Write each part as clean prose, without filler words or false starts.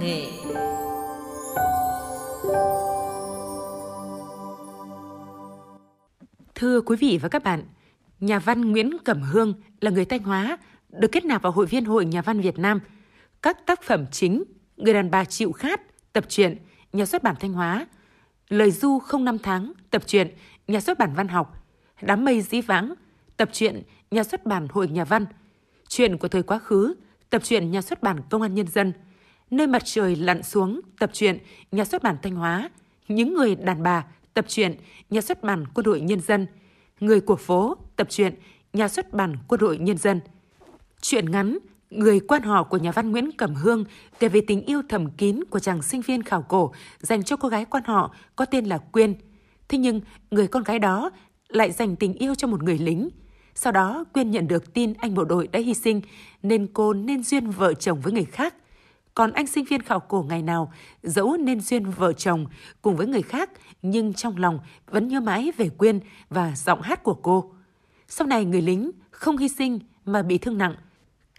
nghệ. Thưa quý vị và các bạn, nhà văn Nguyễn Cẩm Hương là người Thanh Hóa, được kết nạp vào Hội viên Hội Nhà văn Việt Nam. Các tác phẩm chính: Người đàn bà chịu khát, tập truyện, Nhà xuất bản Thanh Hóa; Lời du không năm tháng, tập truyện, Nhà xuất bản Văn học; Đám mây dĩ vãng, tập truyện, Nhà xuất bản Hội Nhà văn; Chuyện của thời quá khứ, tập truyện, Nhà xuất bản Công an Nhân dân; Nơi mặt trời lặn xuống, tập truyện, Nhà xuất bản Thanh Hóa; Những người đàn bà, tập truyện, Nhà xuất bản Quân đội Nhân dân; Người của phố, tập truyện, Nhà xuất bản Quân đội Nhân dân. Truyện ngắn Người quan họ của nhà văn Nguyễn Cẩm Hương kể về tình yêu thầm kín của chàng sinh viên khảo cổ dành cho cô gái quan họ có tên là Quyên. Thế nhưng người con gái đó lại dành tình yêu cho một người lính. Sau đó Quyên nhận được tin anh bộ đội đã hy sinh nên cô nên duyên vợ chồng với người khác. Còn anh sinh viên khảo cổ ngày nào dẫu nên duyên vợ chồng cùng với người khác nhưng trong lòng vẫn nhớ mãi về Quyên và giọng hát của cô. Sau này người lính không hy sinh mà bị thương nặng.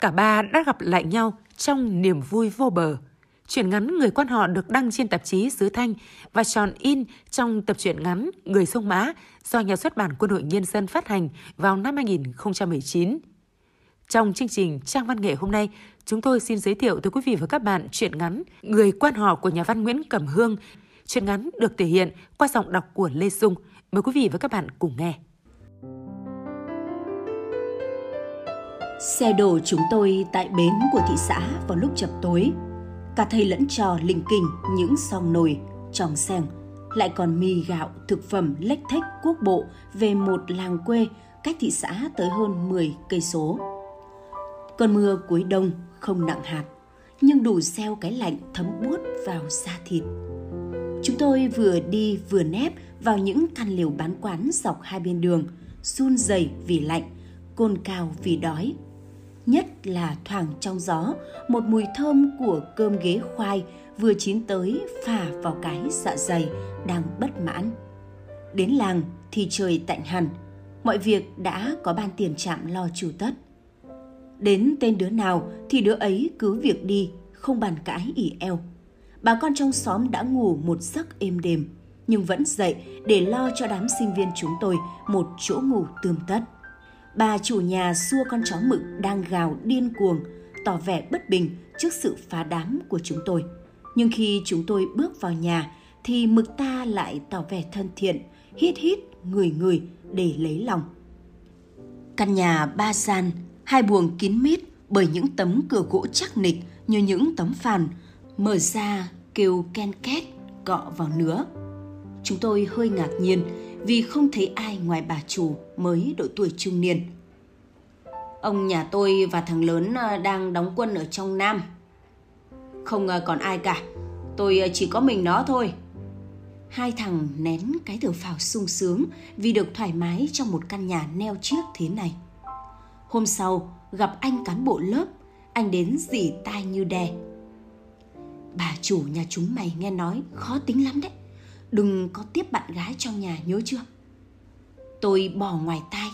Cả ba đã gặp lại nhau trong niềm vui vô bờ. Truyện ngắn Người quan họ được đăng trên tạp chí xứ Thanh và tròn in trong tập truyện ngắn Người sông Mã do Nhà xuất bản Quân đội Nhân dân phát hành vào năm 2019. Trong chương trình Trang Văn Nghệ hôm nay, chúng tôi xin giới thiệu tới quý vị và các bạn truyện ngắn Người quan họ của nhà văn Nguyễn Cẩm Hương. Truyện ngắn được thể hiện qua giọng đọc của Lê Dung. Mời quý vị và các bạn cùng nghe. Xe đổ chúng tôi tại bến của thị xã vào lúc chập tối. Cả thầy lẫn trò lình kình những song nồi, tròng xèng, lại còn mì gạo, thực phẩm lếch thếch quốc bộ về một làng quê cách thị xã tới hơn 10 cây số. Cơn mưa cuối đông không nặng hạt, nhưng đủ gieo cái lạnh thấm buốt vào da thịt. Chúng tôi vừa đi vừa nép vào những căn lều bán quán dọc hai bên đường, run rẩy vì lạnh, cồn cào vì đói. Nhất là thoảng trong gió, một mùi thơm của cơm ghế khoai vừa chín tới phả vào cái dạ dày đang bất mãn. Đến làng thì trời tạnh hẳn, mọi việc đã có ban tiền trạm lo chu tất. Đến tên đứa nào thì đứa ấy cứ việc đi, không bàn cãi ỉ eo. Bà con trong xóm đã ngủ một giấc êm đềm, nhưng vẫn dậy để lo cho đám sinh viên chúng tôi một chỗ ngủ tươm tất. Bà chủ nhà xua con chó mực đang gào điên cuồng, tỏ vẻ bất bình trước sự phá đám của chúng tôi. Nhưng khi chúng tôi bước vào nhà thì mực ta lại tỏ vẻ thân thiện, hít người để lấy lòng. Căn nhà 3 gian, 2 buồng kín mít bởi những tấm cửa gỗ chắc nịch như những tấm phàn, mở ra kêu ken két cọ vào nứa. Chúng tôi hơi ngạc nhiên vì không thấy ai ngoài bà chủ mới độ tuổi trung niên. Ông nhà tôi và thằng lớn đang đóng quân ở trong Nam. Không còn ai cả, tôi chỉ có mình nó thôi. Hai thằng nén cái thở phào sung sướng vì được thoải mái trong một căn nhà neo chiếc thế này. Hôm sau gặp anh cán bộ lớp, anh đến rỉ tai như đè. Bà chủ nhà chúng mày nghe nói khó tính lắm đấy. Đừng có tiếp bạn gái trong nhà nhớ chưa? Tôi bỏ ngoài tai.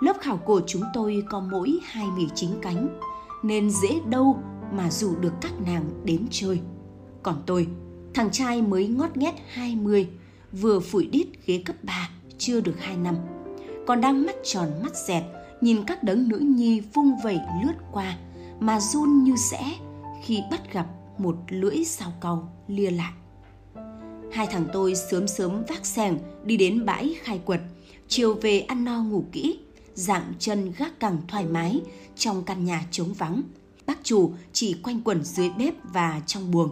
Lớp khảo cổ chúng tôi có mỗi 2 mì chính cánh, nên dễ đâu mà rủ được các nàng đến chơi. Còn tôi, thằng trai mới ngót nghét 20, vừa phủi đít ghế cấp 3 chưa được 2 năm, còn đang mắt tròn mắt dẹt nhìn các đấng nữ nhi vung vẩy lướt qua mà run như sẽ khi bắt gặp một lưỡi dao cau lia lại. Hai thằng tôi sớm vác xẻng đi đến bãi khai quật, chiều về ăn no ngủ kỹ, dạng chân gác cẳng thoải mái trong căn nhà trống vắng. Bác chủ chỉ quanh quẩn dưới bếp và trong buồng.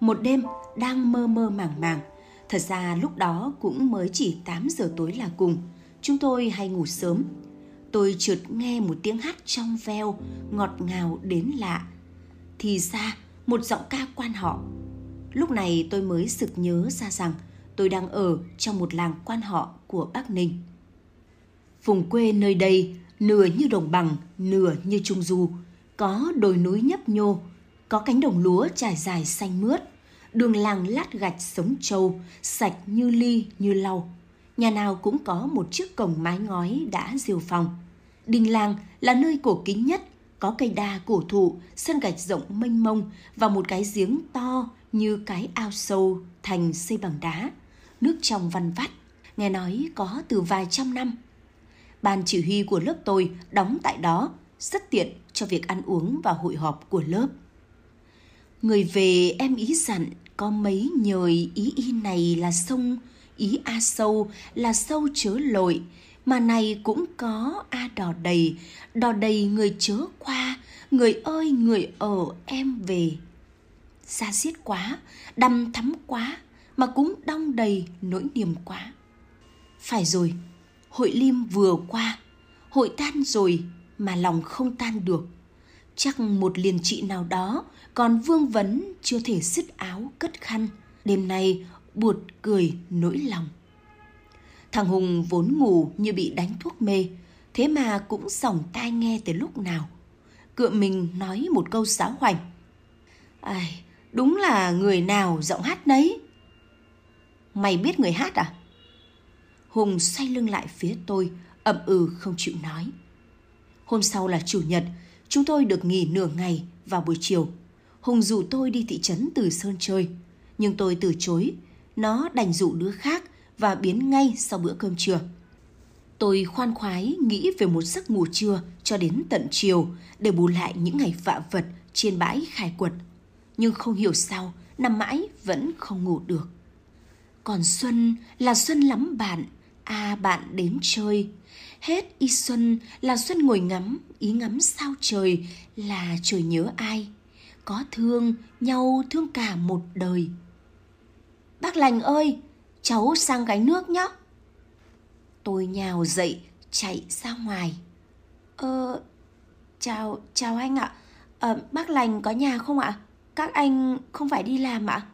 Một đêm đang mơ màng, thật ra lúc đó cũng mới chỉ 8 giờ tối là cùng, chúng tôi hay ngủ sớm. Tôi chợt nghe một tiếng hát trong veo, ngọt ngào đến lạ. Thì ra một giọng ca quan họ. Lúc này tôi mới sực nhớ ra rằng tôi đang ở trong một làng quan họ của Bắc Ninh. Vùng quê nơi đây nửa như đồng bằng, nửa như trung du, có đồi núi nhấp nhô, có cánh đồng lúa trải dài xanh mướt, đường làng lát gạch sống trâu, sạch như ly như lau. Nhà nào cũng có một chiếc cổng mái ngói đã rêu phong. Đình làng là nơi cổ kính nhất, có cây đa cổ thụ, sân gạch rộng mênh mông và một cái giếng to như cái ao sâu thành xây bằng đá, nước trong văn vắt, nghe nói có từ vài trăm năm. Ban chỉ huy của lớp tôi đóng tại đó, rất tiện cho việc ăn uống và hội họp của lớp. Người về em ý dặn có mấy nhời ý y này là sông, ý a sâu là sâu chớ lội, mà này cũng có a đò đầy người chớ qua, người ơi người ở em về. Xa xiết quá, đăm thắm quá, mà cũng đong đầy nỗi niềm quá. Phải rồi, hội Lim vừa qua, hội tan rồi mà lòng không tan được. Chắc một liền trị nào đó còn vương vấn chưa thể xứt áo cất khăn, đêm nay buột cười nỗi lòng. Thằng Hùng vốn ngủ như bị đánh thuốc mê, thế mà cũng sòng tai nghe tới lúc nào. Cựa mình nói một câu sáo hoành: "Ai, đúng là người nào giọng hát nấy." "Mày biết người hát à?" Hùng xoay lưng lại phía tôi, ậm ừ không chịu nói. Hôm sau là chủ nhật, chúng tôi được nghỉ nửa ngày vào buổi chiều. Hùng rủ tôi đi thị trấn Từ Sơn chơi, nhưng tôi từ chối. Nó đành rủ đứa khác và biến ngay sau bữa cơm trưa. Tôi khoan khoái nghĩ về một giấc ngủ trưa cho đến tận chiều để bù lại những ngày vạ vật trên bãi khai quật. Nhưng không hiểu sao, nằm mãi vẫn không ngủ được. Còn xuân là xuân lắm bạn, à bạn đến chơi. Hết y xuân là xuân ngồi ngắm, ý ngắm sao trời là trời nhớ ai. Có thương, nhau thương cả một đời. "Bác lành ơi, cháu sang gánh nước nhé." Tôi nhào dậy, chạy ra ngoài. Chào anh ạ. Bác lành có nhà không ạ? Các anh không phải đi làm ạ?"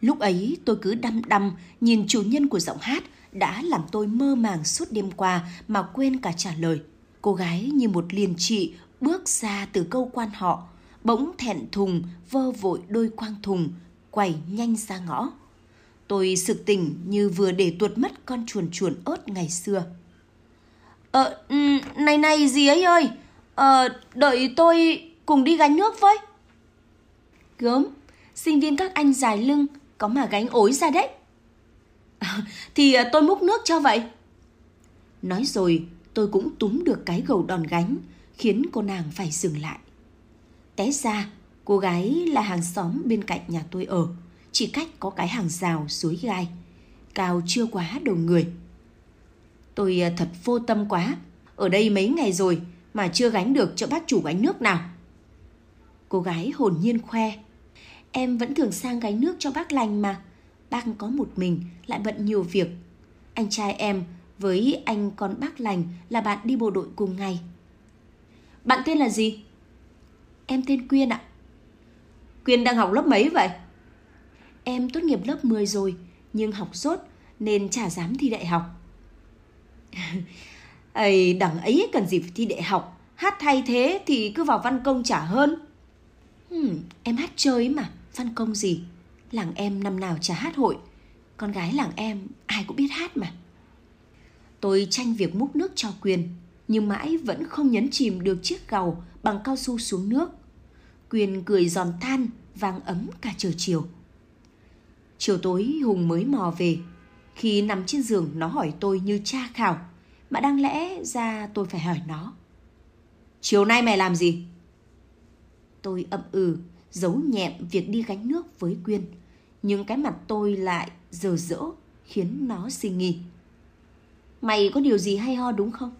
Lúc ấy tôi cứ đăm đăm nhìn chủ nhân của giọng hát đã làm tôi mơ màng suốt đêm qua mà quên cả trả lời. Cô gái như một liền trị bước ra từ câu quan họ, bỗng thẹn thùng vơ vội đôi quang thùng, quẩy nhanh ra ngõ. Tôi sực tỉnh như vừa để tuột mất con chuồn chuồn ớt ngày xưa. Này dì ấy ơi, đợi tôi cùng đi gánh nước với." "Gớm, sinh viên các anh dài lưng, có mà gánh ối ra đấy." "Thì tôi múc nước cho vậy." Nói rồi tôi cũng túm được cái gầu đòn gánh, khiến cô nàng phải dừng lại. Té ra cô gái là hàng xóm bên cạnh nhà tôi ở, chỉ cách có cái hàng rào suối gai, cao chưa quá đầu người. Tôi thật vô tâm quá, ở đây mấy ngày rồi mà chưa gánh được cho bác chủ gánh nước nào. Cô gái hồn nhiên khoe: "Em vẫn thường sang gánh nước cho bác lành mà, bác có một mình lại bận nhiều việc. Anh trai em với anh con bác lành là bạn đi bộ đội cùng ngày." "Bạn tên là gì?" "Em tên Quyên ạ." "Quyên đang học lớp mấy vậy?" "Em tốt nghiệp lớp 10 rồi, nhưng học dốt nên chả dám thi đại học." "Ây, đằng ấy cần gì phải thi đại học, hát thay thế thì cứ vào văn công chả hơn." Em hát chơi mà, văn công gì. Làng em năm nào chả hát hội, con gái làng em ai cũng biết hát mà." Tôi tranh việc múc nước cho Quyên, nhưng mãi vẫn không nhấn chìm được chiếc gàu bằng cao su xuống nước. Quyên cười giòn tan, vang ấm cả trời chiều. Chiều tối Hùng mới mò về. Khi nằm trên giường nó hỏi tôi như tra khảo, mà đáng lẽ ra tôi phải hỏi nó: "Chiều nay mày làm gì?" Tôi ậm ừ, giấu nhẹm việc đi gánh nước với Quyên, nhưng cái mặt tôi lại dở dỡ khiến nó suy nghi. "Mày có điều gì hay ho đúng không?"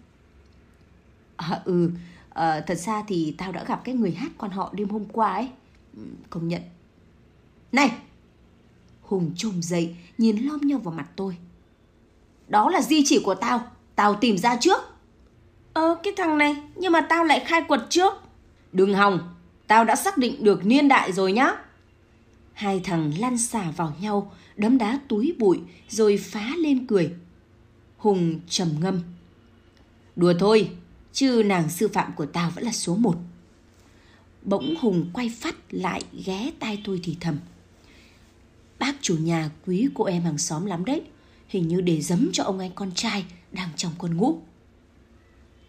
Thật ra thì tao đã gặp cái người hát quan họ đêm hôm qua ấy. Công nhận." "Này!" Hùng chồm dậy, nhìn lom nhom vào mặt tôi. "Đó là di chỉ của tao, tao tìm ra trước." Cái thằng này, nhưng mà tao lại khai quật trước." "Đừng hòng, tao đã xác định được niên đại rồi nhá." Hai thằng lăn xả vào nhau, đấm đá túi bụi rồi phá lên cười. Hùng trầm ngâm: "Đùa thôi, chứ nàng sư phạm của tao vẫn là số 1." Bỗng Hùng quay phắt lại ghé tai tôi thì thầm: "Bác chủ nhà quý cô em hàng xóm lắm đấy, hình như để giấm cho ông anh con trai đang trong con ngủ."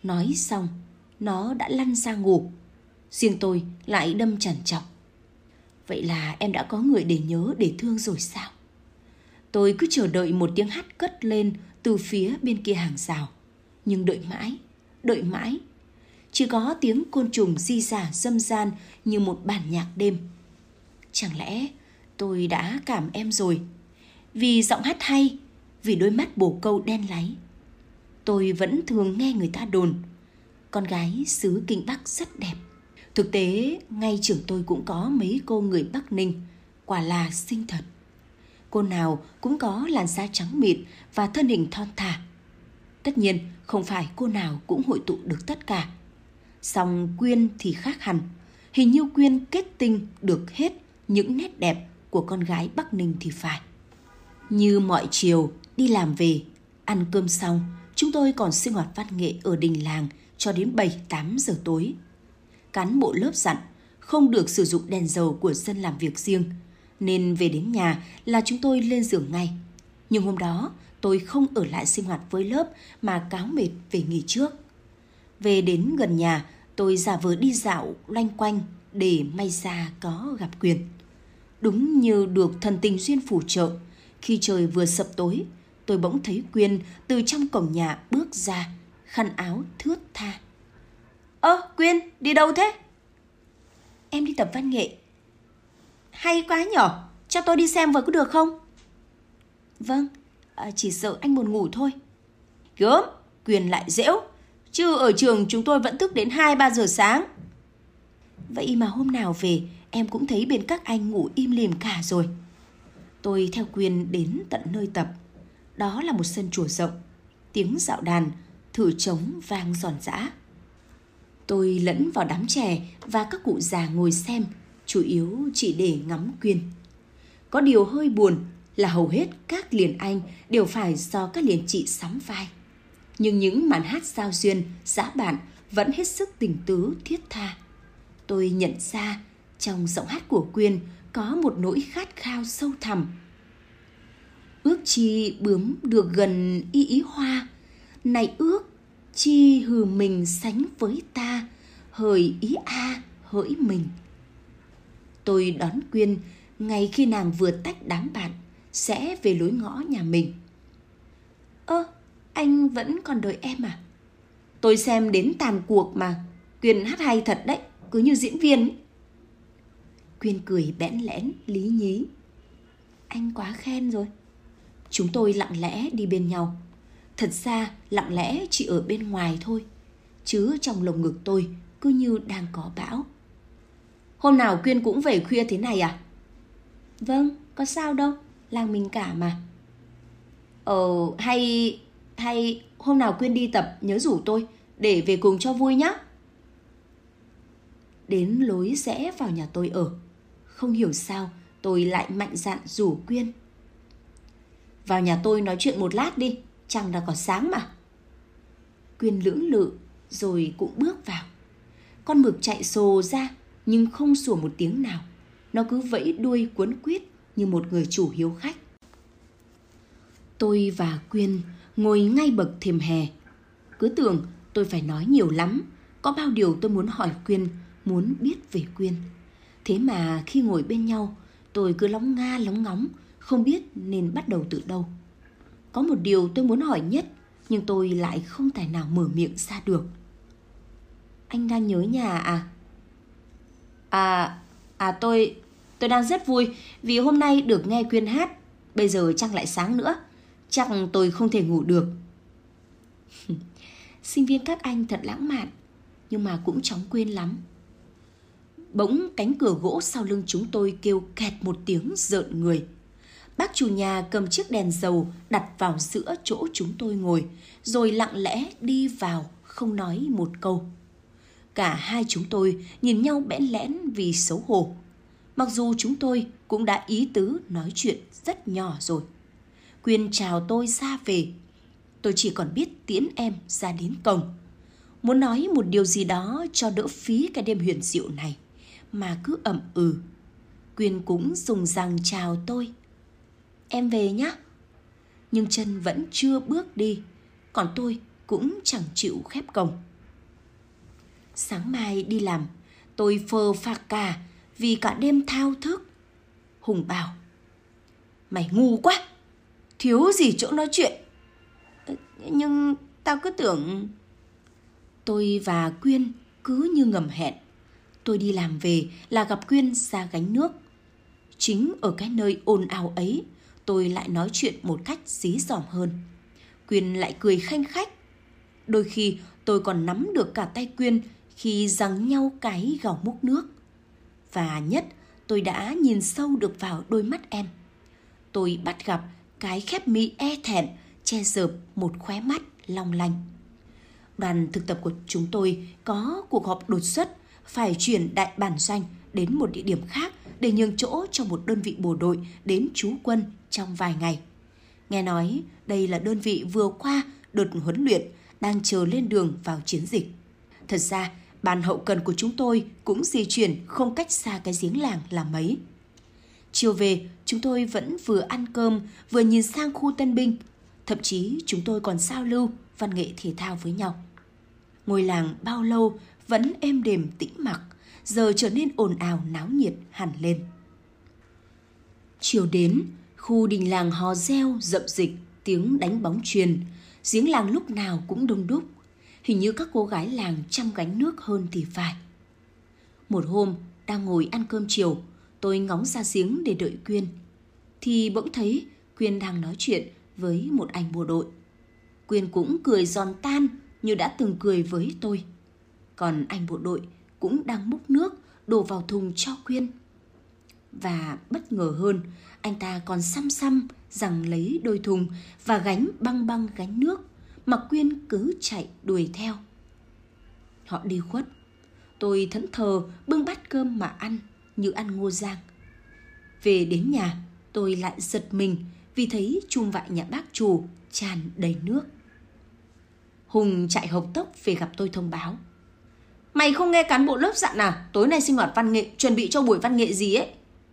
Nói xong, nó đã lăn ra ngủ. riêng tôi lại đâm trằn trọc. Vậy là em đã có người để nhớ, để thương rồi sao? Tôi cứ chờ đợi một tiếng hát cất lên từ phía bên kia hàng rào. Nhưng đợi mãi, chỉ có tiếng côn trùng di giả dâm gian như một bản nhạc đêm. Chẳng lẽ tôi đã cảm em rồi? Vì giọng hát hay, vì đôi mắt bồ câu đen láy. Tôi vẫn thường nghe người ta đồn, con gái xứ Kinh Bắc rất đẹp. Thực tế, ngay trường tôi cũng có mấy cô người Bắc Ninh, quả là xinh thật. Cô nào cũng có làn da trắng mịn và thân hình thon thả. Tất nhiên, không phải cô nào cũng hội tụ được tất cả. Song Quyên thì khác hẳn. Hình như Quyên kết tinh được hết những nét đẹp của con gái Bắc Ninh thì phải. Như mọi chiều, đi làm về, ăn cơm xong, chúng tôi còn sinh hoạt văn nghệ ở đình làng cho đến 7-8 giờ tối. Cán bộ lớp dặn không được sử dụng đèn dầu của sân làm việc riêng, nên về đến nhà là chúng tôi lên giường ngay. Nhưng hôm đó, tôi không ở lại sinh hoạt với lớp mà cáo mệt về nghỉ trước. Về đến gần nhà, tôi giả vờ đi dạo loanh quanh để may ra có gặp Quyền. Đúng như được thần tình duyên phù trợ, khi trời vừa sập tối, tôi bỗng thấy Quyên từ trong cổng nhà bước ra, khăn áo thướt tha. Ơ, Quyên, đi đâu thế? Em đi tập văn nghệ. Hay quá nhỏ, cho tôi đi xem vừa có được không? Vâng, chỉ sợ anh buồn ngủ thôi. Gớm, Quyên lại dễu, chứ ở trường chúng tôi vẫn thức đến 2-3 giờ sáng. Vậy mà hôm nào về, em cũng thấy bên các anh ngủ im lìm cả rồi. Tôi theo Quyên đến tận nơi tập. Đó là một sân chùa rộng, tiếng dạo đàn, thử trống vang giòn giã. Tôi lẫn vào đám trẻ và các cụ già ngồi xem, chủ yếu chỉ để ngắm Quyên. Có điều hơi buồn là hầu hết các liền anh đều phải do các liền chị sắm vai. Nhưng những màn hát giao duyên, giã bạn vẫn hết sức tình tứ, thiết tha. Tôi nhận ra trong giọng hát của Quyên có một nỗi khát khao sâu thẳm. Ước chi bướm được gần y ý hoa, này ước chi hừ mình sánh với ta, hời ý a hỡi mình. Tôi đón Quyên ngay khi nàng vừa tách đám bạn, sẽ về lối ngõ nhà mình. Ơ, anh vẫn còn đợi em à? Tôi xem đến tàn cuộc mà, Quyên hát hay thật đấy, cứ như diễn viên ấy. Quyên cười bẽn lẽn, lý nhí. Anh quá khen rồi. Chúng tôi lặng lẽ đi bên nhau. Thật ra lặng lẽ chỉ ở bên ngoài thôi, chứ trong lồng ngực tôi cứ như đang có bão. Hôm nào Quyên cũng về khuya thế này à? Vâng, có sao đâu, làng mình cả mà. Hay hôm nào Quyên đi tập nhớ rủ tôi, để về cùng cho vui nhá. Đến lối rẽ vào nhà tôi ở, không hiểu sao tôi lại mạnh dạn rủ Quyên. Vào nhà tôi nói chuyện một lát đi, chẳng đã có sáng mà. Quyên lưỡng lự rồi cũng bước vào. Con mực chạy xồ ra nhưng không sủa một tiếng nào. Nó cứ vẫy đuôi cuốn quýt như một người chủ hiếu khách. Tôi và Quyên ngồi ngay bậc thềm hè. Cứ tưởng tôi phải nói nhiều lắm, có bao điều tôi muốn hỏi Quyên, muốn biết về Quyên. Thế mà khi ngồi bên nhau, tôi cứ lóng nga lóng ngóng, không biết nên bắt đầu từ đâu. Có một điều tôi muốn hỏi nhất, nhưng tôi lại không tài nào mở miệng ra được. Anh đang nhớ nhà à? Tôi đang rất vui vì hôm nay được nghe Quyên hát. Bây giờ trăng lại sáng nữa, chắc tôi không thể ngủ được. Sinh viên các anh thật lãng mạn, nhưng mà cũng chóng quên lắm. Bỗng cánh cửa gỗ sau lưng chúng tôi kêu kẹt một tiếng rợn người. Bác chủ nhà cầm chiếc đèn dầu đặt vào giữa chỗ chúng tôi ngồi, rồi lặng lẽ đi vào, không nói một câu. Cả hai chúng tôi nhìn nhau bẽn lẽn vì xấu hổ, mặc dù chúng tôi cũng đã ý tứ nói chuyện rất nhỏ rồi. Quyên chào tôi ra về. Tôi chỉ còn biết tiễn em ra đến cổng, muốn nói một điều gì đó cho đỡ phí cái đêm huyền diệu này, mà cứ ậm ừ. Quyên cũng dùng rằng chào tôi. Em về nhá. Nhưng chân vẫn chưa bước đi, còn tôi cũng chẳng chịu khép cổng. Sáng mai đi làm, Tôi phờ phạc cả vì cả đêm thao thức. Hùng bảo: Mày ngu quá, thiếu gì chỗ nói chuyện. Nhưng tao cứ tưởng... Tôi và Quyên cứ như ngầm hẹn. Tôi đi làm về là gặp Quyên ra gánh nước. Chính ở cái nơi ồn ào ấy, tôi lại nói chuyện một cách dí dỏm hơn. Quyên lại cười khanh khách. Đôi khi tôi còn nắm được cả tay Quyên khi giằng nhau cái gào múc nước. Và nhất, tôi đã nhìn sâu được vào đôi mắt em. Tôi bắt gặp cái khép mí e thẹn che dợp một khóe mắt long lanh. Đoàn thực tập của chúng tôi có cuộc họp đột xuất, phải chuyển đại bản doanh đến một địa điểm khác để nhường chỗ cho một đơn vị bộ đội đến trú quân trong vài ngày. Nghe nói đây là đơn vị vừa qua đợt huấn luyện, đang chờ lên đường vào chiến dịch. Thật ra, ban hậu cần của chúng tôi cũng di chuyển không cách xa cái giếng làng là mấy. Chiều về, chúng tôi vẫn vừa ăn cơm, vừa nhìn sang khu tân binh. Thậm chí chúng tôi còn giao lưu văn nghệ thể thao với nhau. Ngôi làng bao lâu vẫn êm đềm tĩnh mặc, giờ trở nên ồn ào náo nhiệt hẳn lên. Chiều đến, khu đình làng hò reo rậm rịch, tiếng đánh bóng truyền. Giếng làng lúc nào cũng đông đúc. Hình như các cô gái làng chăm gánh nước hơn thì phải. Một hôm, đang ngồi ăn cơm chiều, tôi ngóng ra giếng để đợi Quyên. Thì bỗng thấy Quyên đang nói chuyện với một anh bộ đội. Quyên cũng cười giòn tan như đã từng cười với tôi. Còn anh bộ đội cũng đang múc nước đổ vào thùng cho Quyên. Và bất ngờ hơn, anh ta còn xăm xăm rằng lấy đôi thùng và gánh băng băng gánh nước mà Quyên cứ chạy đuổi theo. Họ đi khuất. Tôi thẫn thờ bưng bát cơm mà ăn như ăn ngô giang. Về đến nhà, tôi lại giật mình vì thấy chum vại nhà bác chủ tràn đầy nước. Hùng chạy hộc tốc về gặp tôi thông báo: Mày không nghe cán bộ lớp dặn à? Tối nay sinh hoạt văn nghệ, chuẩn bị cho buổi văn nghệ gì ấy.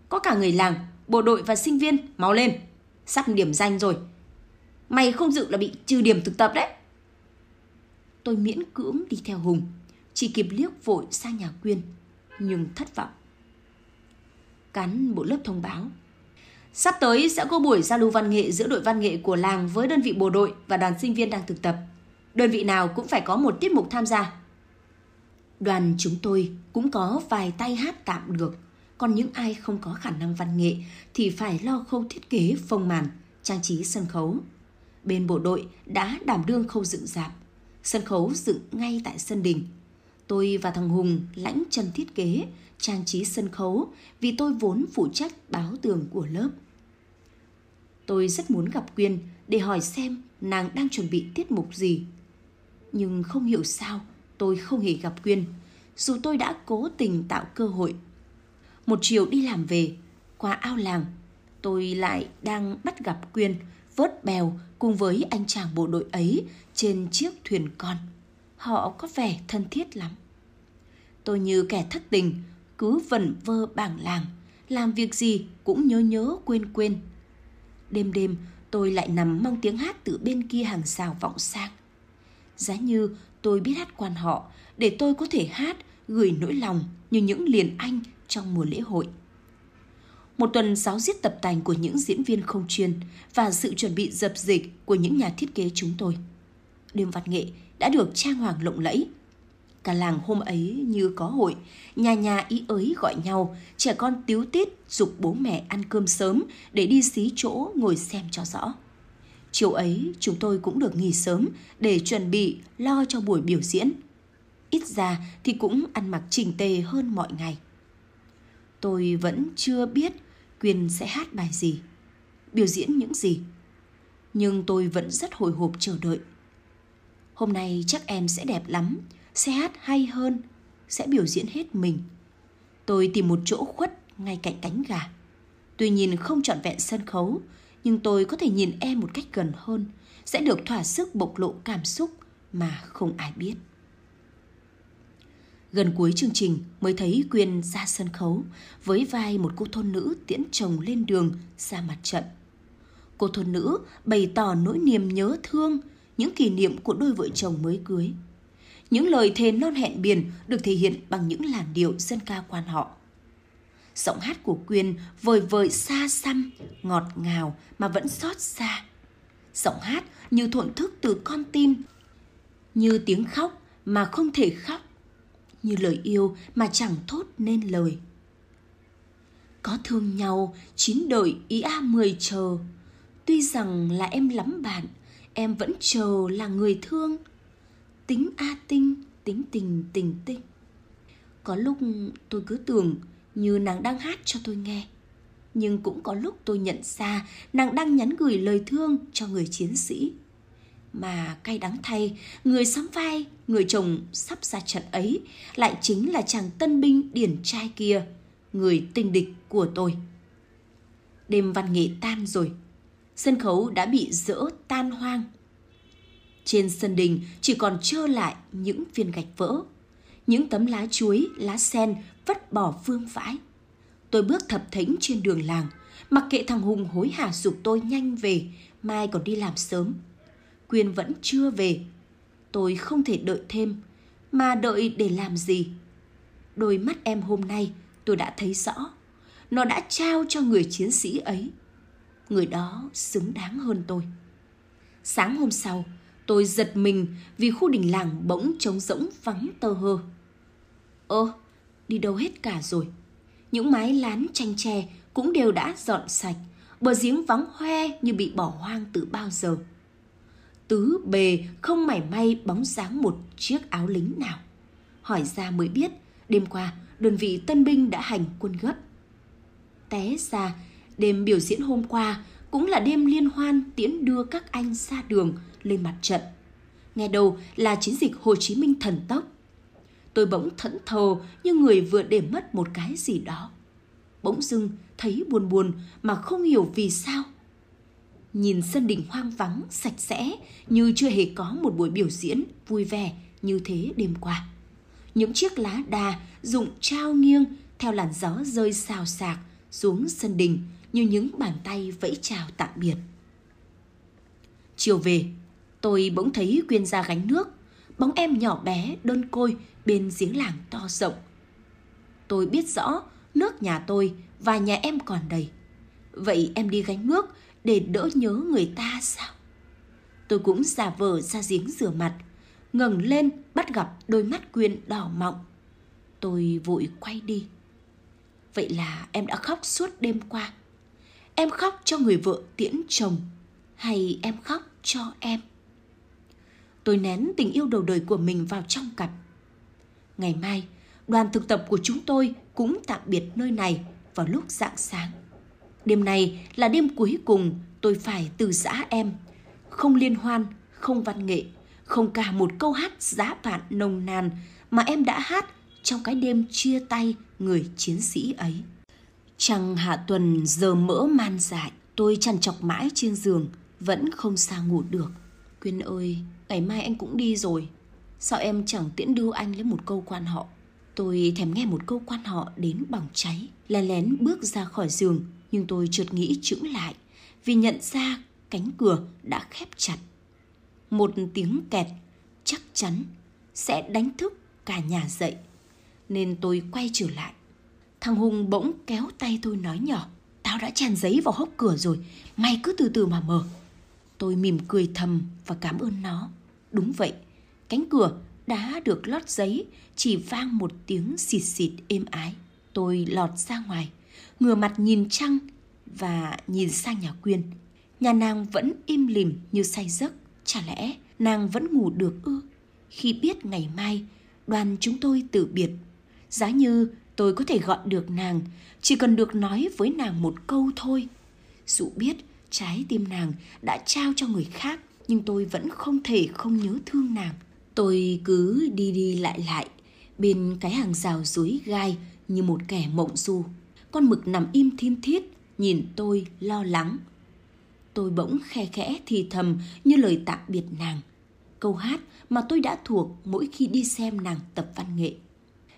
Có cả người làng, bộ đội và sinh viên, máu lên. Sắp điểm danh rồi. Mày không dự là bị trừ điểm thực tập đấy. Tôi miễn cưỡng đi theo Hùng, chỉ kịp liếc vội sang nhà Quyên, nhưng thất vọng. Cán bộ lớp thông báo: Sắp tới sẽ có buổi giao lưu văn nghệ giữa đội văn nghệ của làng với đơn vị bộ đội và đoàn sinh viên đang thực tập. Đơn vị nào cũng phải có một tiết mục tham gia. Đoàn chúng tôi cũng có vài tay hát tạm được, còn những ai không có khả năng văn nghệ thì phải lo khâu thiết kế phông màn, trang trí sân khấu. Bên bộ đội đã đảm đương khâu dựng rạp, sân khấu dựng ngay tại sân đình. Tôi và thằng Hùng lãnh chân thiết kế, trang trí sân khấu vì tôi vốn phụ trách báo tường của lớp. Tôi rất muốn gặp Quyên để hỏi xem nàng đang chuẩn bị tiết mục gì. Nhưng không hiểu sao tôi không hề gặp Quyên, dù tôi đã cố tình tạo cơ hội. Một chiều đi làm về, qua ao làng, tôi lại đang bắt gặp Quyên vớt bèo cùng với anh chàng bộ đội ấy trên chiếc thuyền con. Họ có vẻ thân thiết lắm. Tôi như kẻ thất tình, cứ vẩn vơ bảng làng, làm việc gì cũng nhớ nhớ quên quên. Đêm đêm tôi lại nằm mong tiếng hát từ bên kia hàng rào vọng sang. Giá như tôi biết hát quan họ để tôi có thể hát gửi nỗi lòng như những liền anh trong mùa lễ hội. Một tuần giáo diết tập tành của những diễn viên không chuyên và sự chuẩn bị dập dịch của những nhà thiết kế chúng tôi. Đêm văn nghệ đã được trang hoàng lộng lẫy. Cả làng hôm ấy như có hội, nhà nhà ý ới gọi nhau, trẻ con tíu tít giục bố mẹ ăn cơm sớm để đi xí chỗ ngồi xem cho rõ. Chiều ấy chúng tôi cũng được nghỉ sớm để chuẩn bị lo cho buổi biểu diễn. Ít ra thì cũng ăn mặc chỉnh tề hơn mọi ngày. Tôi vẫn chưa biết Quyên sẽ hát bài gì, biểu diễn những gì. Nhưng tôi vẫn rất hồi hộp chờ đợi. Hôm nay chắc em sẽ đẹp lắm, sẽ hát hay hơn, sẽ biểu diễn hết mình. Tôi tìm một chỗ khuất ngay cạnh cánh gà. Tuy nhìn không trọn vẹn sân khấu, nhưng tôi có thể nhìn em một cách gần hơn, sẽ được thỏa sức bộc lộ cảm xúc mà không ai biết. Gần cuối chương trình mới thấy Quyên ra sân khấu với vai một cô thôn nữ tiễn chồng lên đường ra mặt trận. Cô thôn nữ bày tỏ nỗi niềm nhớ thương, những kỷ niệm của đôi vợ chồng mới cưới. Những lời thề non hẹn biển được thể hiện bằng những làn điệu dân ca quan họ. Giọng hát của Quyên vời vợi xa xăm, ngọt ngào mà vẫn xót xa. Giọng hát như thổn thức từ con tim, như tiếng khóc mà không thể khóc, như lời yêu mà chẳng thốt nên lời. Có thương nhau, 9 đời ý a 10 chờ. Tuy rằng là em lắm bạn, em vẫn chờ là người thương. Tính a tinh, tính tình tình tinh. Có lúc tôi cứ tưởng như nàng đang hát cho tôi nghe. Nhưng cũng có lúc tôi nhận ra nàng đang nhắn gửi lời thương cho người chiến sĩ. Mà cay đắng thay, người sắm vai, người chồng sắp ra trận ấy lại chính là chàng tân binh điển trai kia, người tình địch của tôi. Đêm văn nghệ tan rồi, sân khấu đã bị dỡ tan hoang. Trên sân đình chỉ còn trơ lại những viên gạch vỡ, những tấm lá chuối, lá sen vất bỏ vương vãi. Tôi bước thập thính trên đường làng, mặc kệ thằng Hùng hối hả giục tôi nhanh về, mai còn đi làm sớm. Quyên vẫn chưa về, tôi không thể đợi thêm, mà đợi để làm gì? Đôi mắt em hôm nay tôi đã thấy rõ, nó đã trao cho người chiến sĩ ấy. Người đó xứng đáng hơn tôi. Sáng hôm sau, tôi giật mình vì khu đình làng bỗng trống rỗng vắng tơ hơ. Đi đâu hết cả rồi? Những mái lán tranh tre cũng đều đã dọn sạch, bờ giếng vắng hoe như bị bỏ hoang từ bao giờ. Tứ bề không mảy may bóng dáng một chiếc áo lính nào. Hỏi ra mới biết, đêm qua đơn vị tân binh đã hành quân gấp. Té ra, đêm biểu diễn hôm qua cũng là đêm liên hoan tiễn đưa các anh ra đường lên mặt trận. Nghe đầu là chiến dịch Hồ Chí Minh thần tốc. Tôi bỗng thẫn thờ như người vừa để mất một cái gì đó. Bỗng dưng thấy buồn buồn mà không hiểu vì sao. Nhìn sân đình hoang vắng, sạch sẽ như chưa hề có một buổi biểu diễn vui vẻ như thế đêm qua. Những chiếc lá đà rụng trao nghiêng theo làn gió rơi xào xạc xuống sân đình như những bàn tay vẫy chào tạm biệt. Chiều về, tôi bỗng thấy Quyên ra gánh nước, bóng em nhỏ bé đơn côi bên giếng làng to rộng. Tôi biết rõ nước nhà tôi và nhà em còn đầy. Vậy em đi gánh nước để đỡ nhớ người ta sao? Tôi cũng giả vờ ra giếng rửa mặt, ngẩng lên bắt gặp đôi mắt Quyên đỏ mọng. Tôi vội quay đi. Vậy là em đã khóc suốt đêm qua. Em khóc cho người vợ tiễn chồng, hay em khóc cho em? Tôi nén tình yêu đầu đời của mình vào trong cặp. Ngày mai, đoàn thực tập của chúng tôi cũng tạm biệt nơi này vào lúc rạng sáng. Đêm này là đêm cuối cùng tôi phải từ giã em. Không liên hoan, không văn nghệ, không cả một câu hát giá vạn nồng nàn mà em đã hát trong cái đêm chia tay người chiến sĩ ấy. Trăng hạ tuần giờ mỡ man dại, tôi trằn trọc mãi trên giường, vẫn không sao ngủ được. Quyên ơi, ngày mai anh cũng đi rồi, sao em chẳng tiễn đưa anh lấy một câu quan họ? Tôi thèm nghe một câu quan họ đến bỏng cháy. Lén lén bước ra khỏi giường, nhưng tôi chợt nghĩ chững lại vì nhận ra cánh cửa đã khép chặt. Một tiếng kẹt chắc chắn sẽ đánh thức cả nhà dậy, nên tôi quay trở lại. Thằng Hùng bỗng kéo tay tôi nói nhỏ: "Tao đã chèn giấy vào hốc cửa rồi, mày cứ từ từ mà mở." Tôi mỉm cười thầm và cảm ơn nó. Đúng vậy, cánh cửa đã được lót giấy, chỉ vang một tiếng xịt xịt êm ái. Tôi lọt ra ngoài, ngửa mặt nhìn trăng và nhìn sang nhà Quyên. Nhà nàng vẫn im lìm như say giấc. Chả lẽ nàng vẫn ngủ được ư? Khi biết ngày mai đoàn chúng tôi từ biệt, giá như tôi có thể gọi được nàng, chỉ cần được nói với nàng một câu thôi. Dù biết trái tim nàng đã trao cho người khác, nhưng tôi vẫn không thể không nhớ thương nàng. Tôi cứ đi đi lại lại bên cái hàng rào rối gai như một kẻ mộng du. Con mực nằm im thim thít nhìn tôi lo lắng. Tôi bỗng khe khẽ thì thầm như lời tạm biệt nàng, câu hát mà tôi đã thuộc mỗi khi đi xem nàng tập văn nghệ.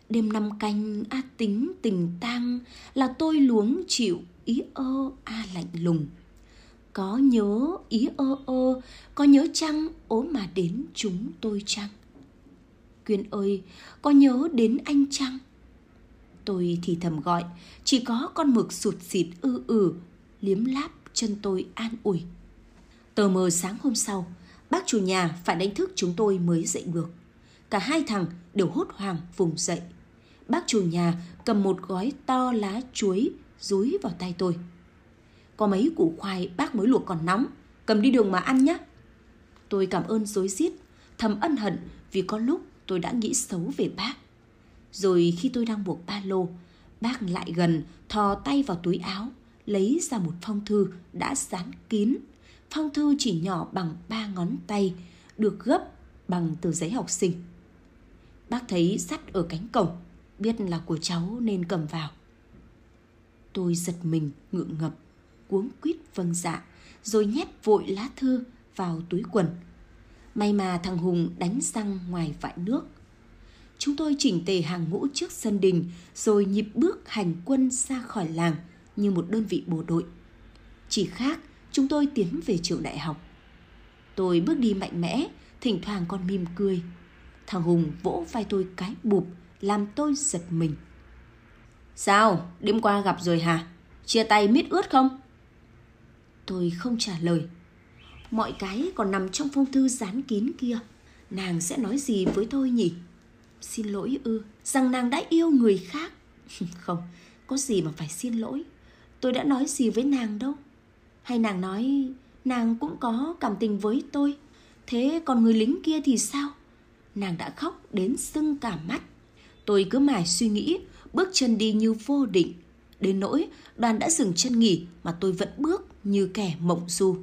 Đêm năm canh a tính tình tang, là tôi luống chịu ý ơ a lạnh lùng. Có nhớ ý ơ ơ, có nhớ chăng ố mà đến chúng tôi chăng? Quyên ơi, có nhớ đến anh chăng? Tôi thì thầm gọi, chỉ có con mực sụt xịt ư ử, liếm láp chân tôi an ủi. Tờ mờ sáng hôm sau, bác chủ nhà phải đánh thức chúng tôi mới dậy được. Cả hai thằng đều hốt hoảng vùng dậy. Bác chủ nhà cầm một gói to lá chuối dúi vào tay tôi. Có mấy củ khoai bác mới luộc còn nóng, cầm đi đường mà ăn nhé. Tôi cảm ơn rối rít, thầm ân hận vì có lúc tôi đã nghĩ xấu về bác. Rồi khi tôi đang buộc ba lô, bác lại gần thò tay vào túi áo, lấy ra một phong thư đã dán kín. Phong thư chỉ nhỏ bằng 3 ngón tay, được gấp bằng tờ giấy học sinh. Bác thấy sắt ở cánh cổng, biết là của cháu nên cầm vào. Tôi giật mình, ngượng ngập, cuống quýt vâng dạ, rồi nhét vội lá thư vào túi quần. May mà thằng Hùng đánh răng ngoài vại nước. Chúng tôi chỉnh tề hàng ngũ trước sân đình, rồi nhịp bước hành quân ra khỏi làng như một đơn vị bộ đội. Chỉ khác, chúng tôi tiến về trường đại học. Tôi bước đi mạnh mẽ, thỉnh thoảng còn mỉm cười. Thằng Hùng vỗ vai tôi cái bụp, làm tôi giật mình. Sao, đêm qua gặp rồi hả? Chia tay mít ướt không? Tôi không trả lời. Mọi cái còn nằm trong phong thư dán kín kia. Nàng sẽ nói gì với tôi nhỉ? Xin lỗi ư? Rằng nàng đã yêu người khác? Không, có gì mà phải xin lỗi. Tôi đã nói gì với nàng đâu. Hay nàng nói nàng cũng có cảm tình với tôi. Thế còn người lính kia thì sao? Nàng đã khóc đến sưng cả mắt. Tôi cứ mải suy nghĩ, bước chân đi như vô định. Đến nỗi đoàn đã dừng chân nghỉ mà tôi vẫn bước như kẻ mộng du.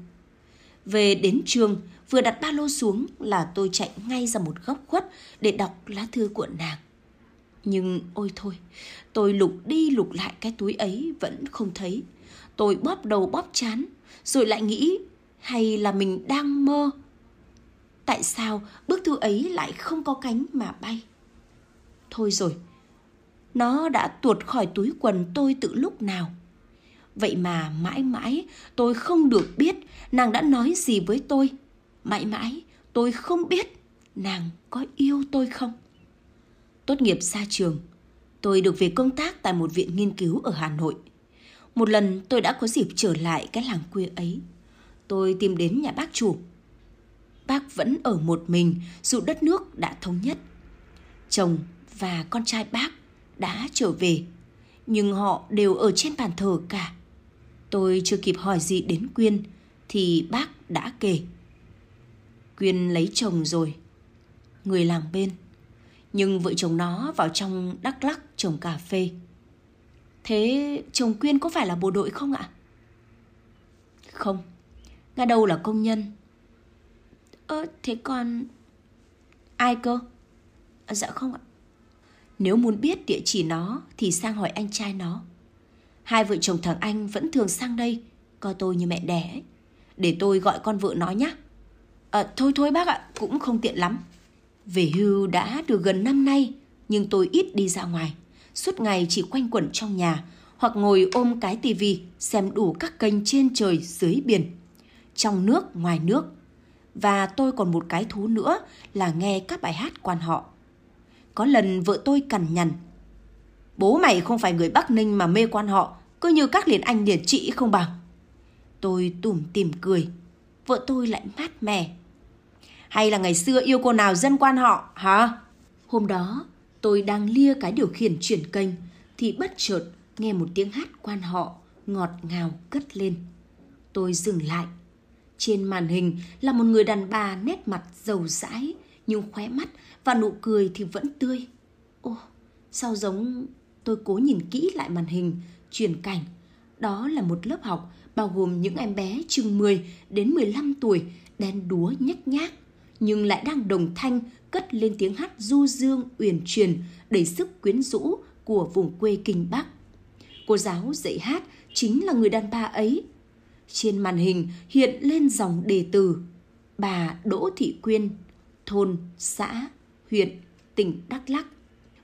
Về đến trường, vừa đặt ba lô xuống là tôi chạy ngay ra một góc khuất để đọc lá thư của nàng. Nhưng ôi thôi, tôi lục đi lục lại cái túi ấy vẫn không thấy. Tôi bóp đầu bóp trán, rồi lại nghĩ hay là mình đang mơ. Tại sao bức thư ấy lại không có cánh mà bay? Thôi rồi, nó đã tuột khỏi túi quần tôi từ lúc nào. Vậy mà mãi mãi tôi không được biết nàng đã nói gì với tôi. Mãi mãi tôi không biết nàng có yêu tôi không. Tốt nghiệp ra trường, tôi được về công tác tại một viện nghiên cứu ở Hà Nội. Một lần tôi đã có dịp trở lại cái làng quê ấy. Tôi tìm đến nhà bác chủ. Bác vẫn ở một mình dù đất nước đã thống nhất. Chồng và con trai bác đã trở về, nhưng họ đều ở trên bàn thờ cả. Tôi chưa kịp hỏi gì đến Quyên thì bác đã kể. Quyên lấy chồng rồi, người làng bên, nhưng vợ chồng nó vào trong Đắk Lắk trồng cà phê. Thế chồng Quyên có phải là bộ đội không ạ? Không, ngay đầu là công nhân. Thế còn ai cơ? Dạ không ạ. Nếu muốn biết địa chỉ nó thì sang hỏi anh trai nó. Hai vợ chồng thằng anh vẫn thường sang đây, coi tôi như mẹ đẻ ấy. Để tôi gọi con vợ nó nhé. Thôi bác ạ, cũng không tiện lắm. Về hưu đã được gần năm nay, nhưng tôi ít đi ra ngoài. Suốt ngày chỉ quanh quẩn trong nhà, hoặc ngồi ôm cái tivi xem đủ các kênh trên trời dưới biển, trong nước ngoài nước. Và tôi còn một cái thú nữa là nghe các bài hát quan họ. Có lần vợ tôi cằn nhằn: bố mày không phải người Bắc Ninh mà mê quan họ, cứ như các liền anh liền chị không bằng. Tôi tủm tỉm cười. Vợ tôi lại mát mẻ: hay là ngày xưa yêu cô nào dân quan họ hả? Hôm đó tôi đang lia cái điều khiển chuyển kênh thì bất chợt nghe một tiếng hát quan họ ngọt ngào cất lên. Tôi dừng lại. Trên màn hình là một người đàn bà nét mặt giàu dãi, nhưng khóe mắt và nụ cười thì vẫn tươi. Ô, sao giống... Tôi cố nhìn kỹ lại màn hình, chuyển cảnh. Đó là một lớp học bao gồm những em bé chừng 10 đến 15 tuổi, đen đúa nhếch nhác, nhưng lại đang đồng thanh cất lên tiếng hát du dương uyển chuyển, đầy sức quyến rũ của vùng quê Kinh Bắc. Cô giáo dạy hát chính là người đàn bà ấy. Trên màn hình hiện lên dòng đề từ: bà Đỗ Thị Quyên, thôn, xã, huyện, tỉnh Đắk Lắk,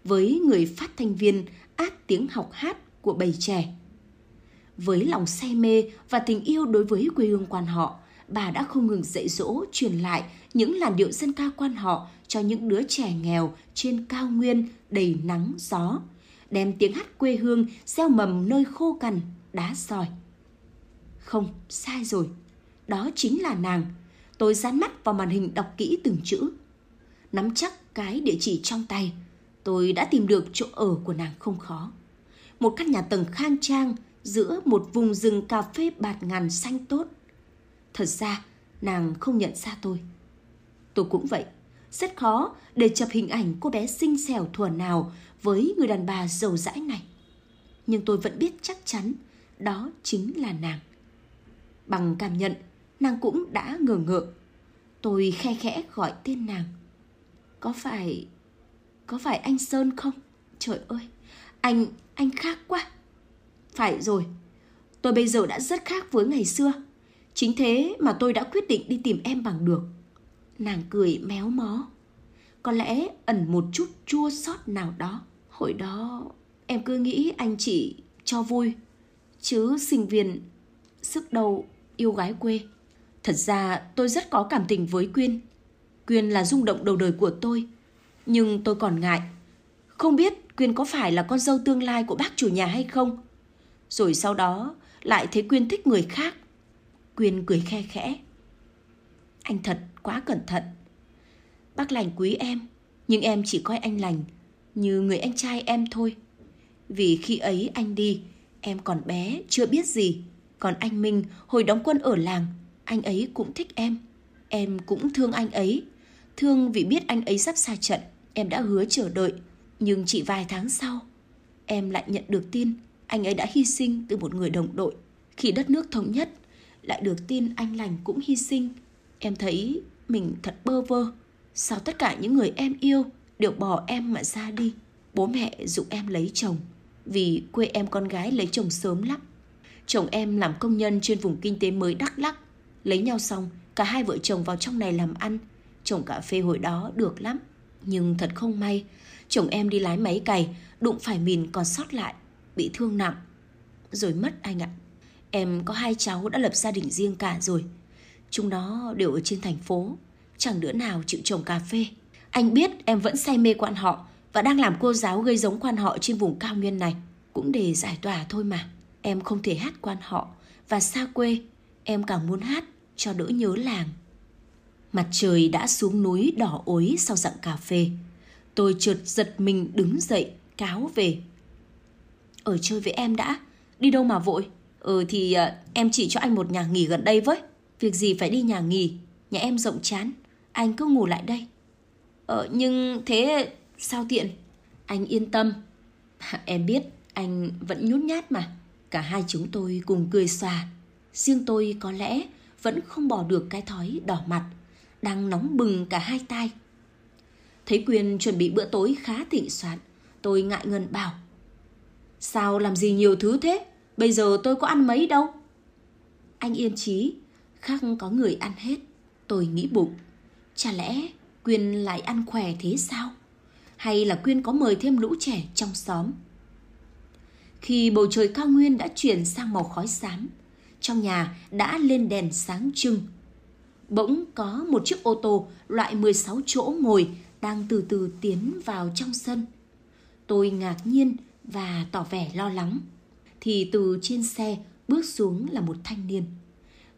với người phát thanh viên át tiếng học hát của bầy trẻ. Với lòng say mê và tình yêu đối với quê hương quan họ, bà đã không ngừng dạy dỗ, truyền lại những làn điệu dân ca quan họ cho những đứa trẻ nghèo trên cao nguyên đầy nắng gió, đem tiếng hát quê hương gieo mầm nơi khô cằn, đá sỏi. Không, sai rồi. Đó chính là nàng. Tôi dán mắt vào màn hình đọc kỹ từng chữ. Nắm chắc cái địa chỉ trong tay, tôi đã tìm được chỗ ở của nàng không khó. Một căn nhà tầng khang trang giữa một vùng rừng cà phê bạt ngàn xanh tốt. Thật ra, nàng không nhận ra tôi. Tôi cũng vậy. Rất khó để chụp hình ảnh cô bé xinh xẻo thuở nào với người đàn bà giàu dãi này. Nhưng tôi vẫn biết chắc chắn đó chính là nàng. Bằng cảm nhận, nàng cũng đã ngờ ngợ. Tôi khe khẽ gọi tên nàng. Có phải anh Sơn không? Trời ơi, anh khác quá. Phải rồi, tôi bây giờ đã rất khác với ngày xưa. Chính thế mà tôi đã quyết định đi tìm em bằng được. Nàng cười méo mó. Có lẽ ẩn một chút chua xót nào đó. Hồi đó em cứ nghĩ anh chỉ cho vui, chứ sinh viên sức đầu yêu gái quê. Thật ra tôi rất có cảm tình với Quyên. Quyên là rung động đầu đời của tôi. Nhưng tôi còn ngại, không biết Quyên có phải là con dâu tương lai của bác chủ nhà hay không. Rồi sau đó lại thấy Quyên thích người khác. Quyên cười khe khẽ. Anh thật quá cẩn thận. Bác Lành quý em, nhưng em chỉ coi anh Lành như người anh trai em thôi. Vì khi ấy anh đi, em còn bé, chưa biết gì. Còn anh Minh hồi đóng quân ở làng, anh ấy cũng thích em. Em cũng thương anh ấy. Thương vì biết anh ấy sắp xa trận, em đã hứa chờ đợi. Nhưng chỉ vài tháng sau, em lại nhận được tin anh ấy đã hy sinh từ một người đồng đội. Khi đất nước thống nhất, lại được tin anh Lành cũng hy sinh. Em thấy mình thật bơ vơ. Sao tất cả những người em yêu đều bỏ em mà ra đi? Bố mẹ giục em lấy chồng, vì quê em con gái lấy chồng sớm lắm. Chồng em làm công nhân trên vùng kinh tế mới Đắk Lắk. Lấy nhau xong, cả hai vợ chồng vào trong này làm ăn. Trồng cà phê hồi đó được lắm. Nhưng thật không may, chồng em đi lái máy cày, đụng phải mìn còn sót lại, bị thương nặng, rồi mất anh ạ. Em có hai cháu đã lập gia đình riêng cả rồi. Chúng nó đều ở trên thành phố, chẳng đứa nào chịu trồng cà phê. Anh biết em vẫn say mê quan họ và đang làm cô giáo gây giống quan họ trên vùng cao nguyên này. Cũng để giải tỏa thôi mà. Em không thể hát quan họ và xa quê, em càng muốn hát cho đỡ nhớ làng. Mặt trời đã xuống núi đỏ ối sau rặng cà phê. Tôi chợt giật mình đứng dậy, cáo về. Ở chơi với em đã, đi đâu mà vội? Thì em chỉ cho anh một nhà nghỉ gần đây với. Việc gì phải đi nhà nghỉ, nhà em rộng chán, anh cứ ngủ lại đây. Nhưng thế sao tiện? Anh yên tâm, em biết anh vẫn nhút nhát mà. Cả hai chúng tôi cùng cười xòa. Riêng tôi có lẽ vẫn không bỏ được cái thói đỏ mặt, đang nóng bừng cả hai tai. Thấy Quyên chuẩn bị bữa tối khá thịnh soạn, tôi ngại ngần bảo. Sao làm gì nhiều thứ thế? Bây giờ tôi có ăn mấy đâu. Anh yên trí, khác có người ăn hết. Tôi nghĩ bụng, chả lẽ Quyên lại ăn khỏe thế sao? Hay là Quyên có mời thêm lũ trẻ trong xóm? Khi bầu trời cao nguyên đã chuyển sang màu khói xám, trong nhà đã lên đèn sáng trưng. Bỗng có một chiếc ô tô loại 16 chỗ ngồi đang từ từ tiến vào trong sân. Tôi ngạc nhiên và tỏ vẻ lo lắng. Thì từ trên xe bước xuống là một thanh niên.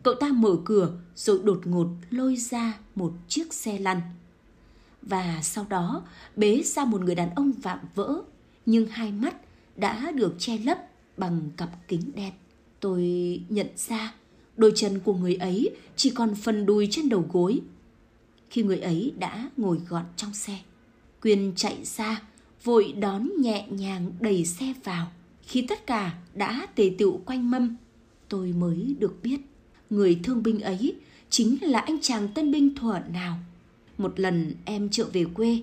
Cậu ta mở cửa rồi đột ngột lôi ra một chiếc xe lăn. Và sau đó bế ra một người đàn ông vạm vỡ, nhưng hai mắt đã được che lấp bằng cặp kính đen. Tôi nhận ra đôi chân của người ấy chỉ còn phần đùi trên đầu gối. Khi người ấy đã ngồi gọn trong xe, Quyên chạy ra, vội đón nhẹ nhàng đẩy xe vào. Khi tất cả đã tề tựu quanh mâm, tôi mới được biết người thương binh ấy chính là anh chàng tân binh thuở nào. Một lần em trở về quê,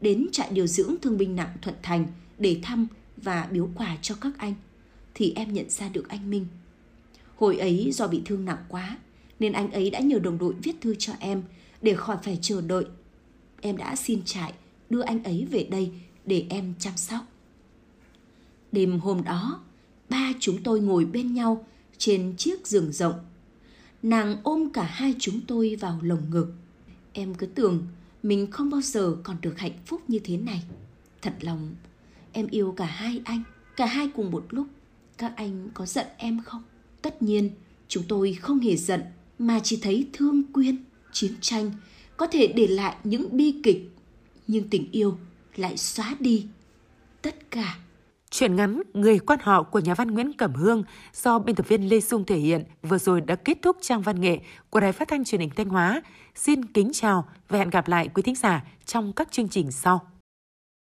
đến trại điều dưỡng thương binh nặng Thuận Thành để thăm và biếu quà cho các anh, thì em nhận ra được anh Minh. Hồi ấy do bị thương nặng quá, nên anh ấy đã nhờ đồng đội viết thư cho em để khỏi phải chờ đợi. Em đã xin trại đưa anh ấy về đây để em chăm sóc. Đêm hôm đó, ba chúng tôi ngồi bên nhau trên chiếc giường rộng. nàng ôm cả hai chúng tôi vào lồng ngực. Em cứ tưởng mình không bao giờ còn được hạnh phúc như thế này. Thật lòng, em yêu cả hai anh, cả hai cùng một lúc. Các anh có giận em không? Tất nhiên, chúng tôi không hề giận, mà chỉ thấy thương Quyên. Chiến tranh có thể để lại những bi kịch, nhưng tình yêu lại xóa đi tất cả. Truyện ngắn Người quan họ của nhà văn Nguyễn Cẩm Hương do biên tập viên Lê Dung thể hiện vừa rồi đã kết thúc trang văn nghệ của Đài Phát thanh Truyền hình Thanh Hóa. Xin kính chào và hẹn gặp lại quý thính giả trong các chương trình sau.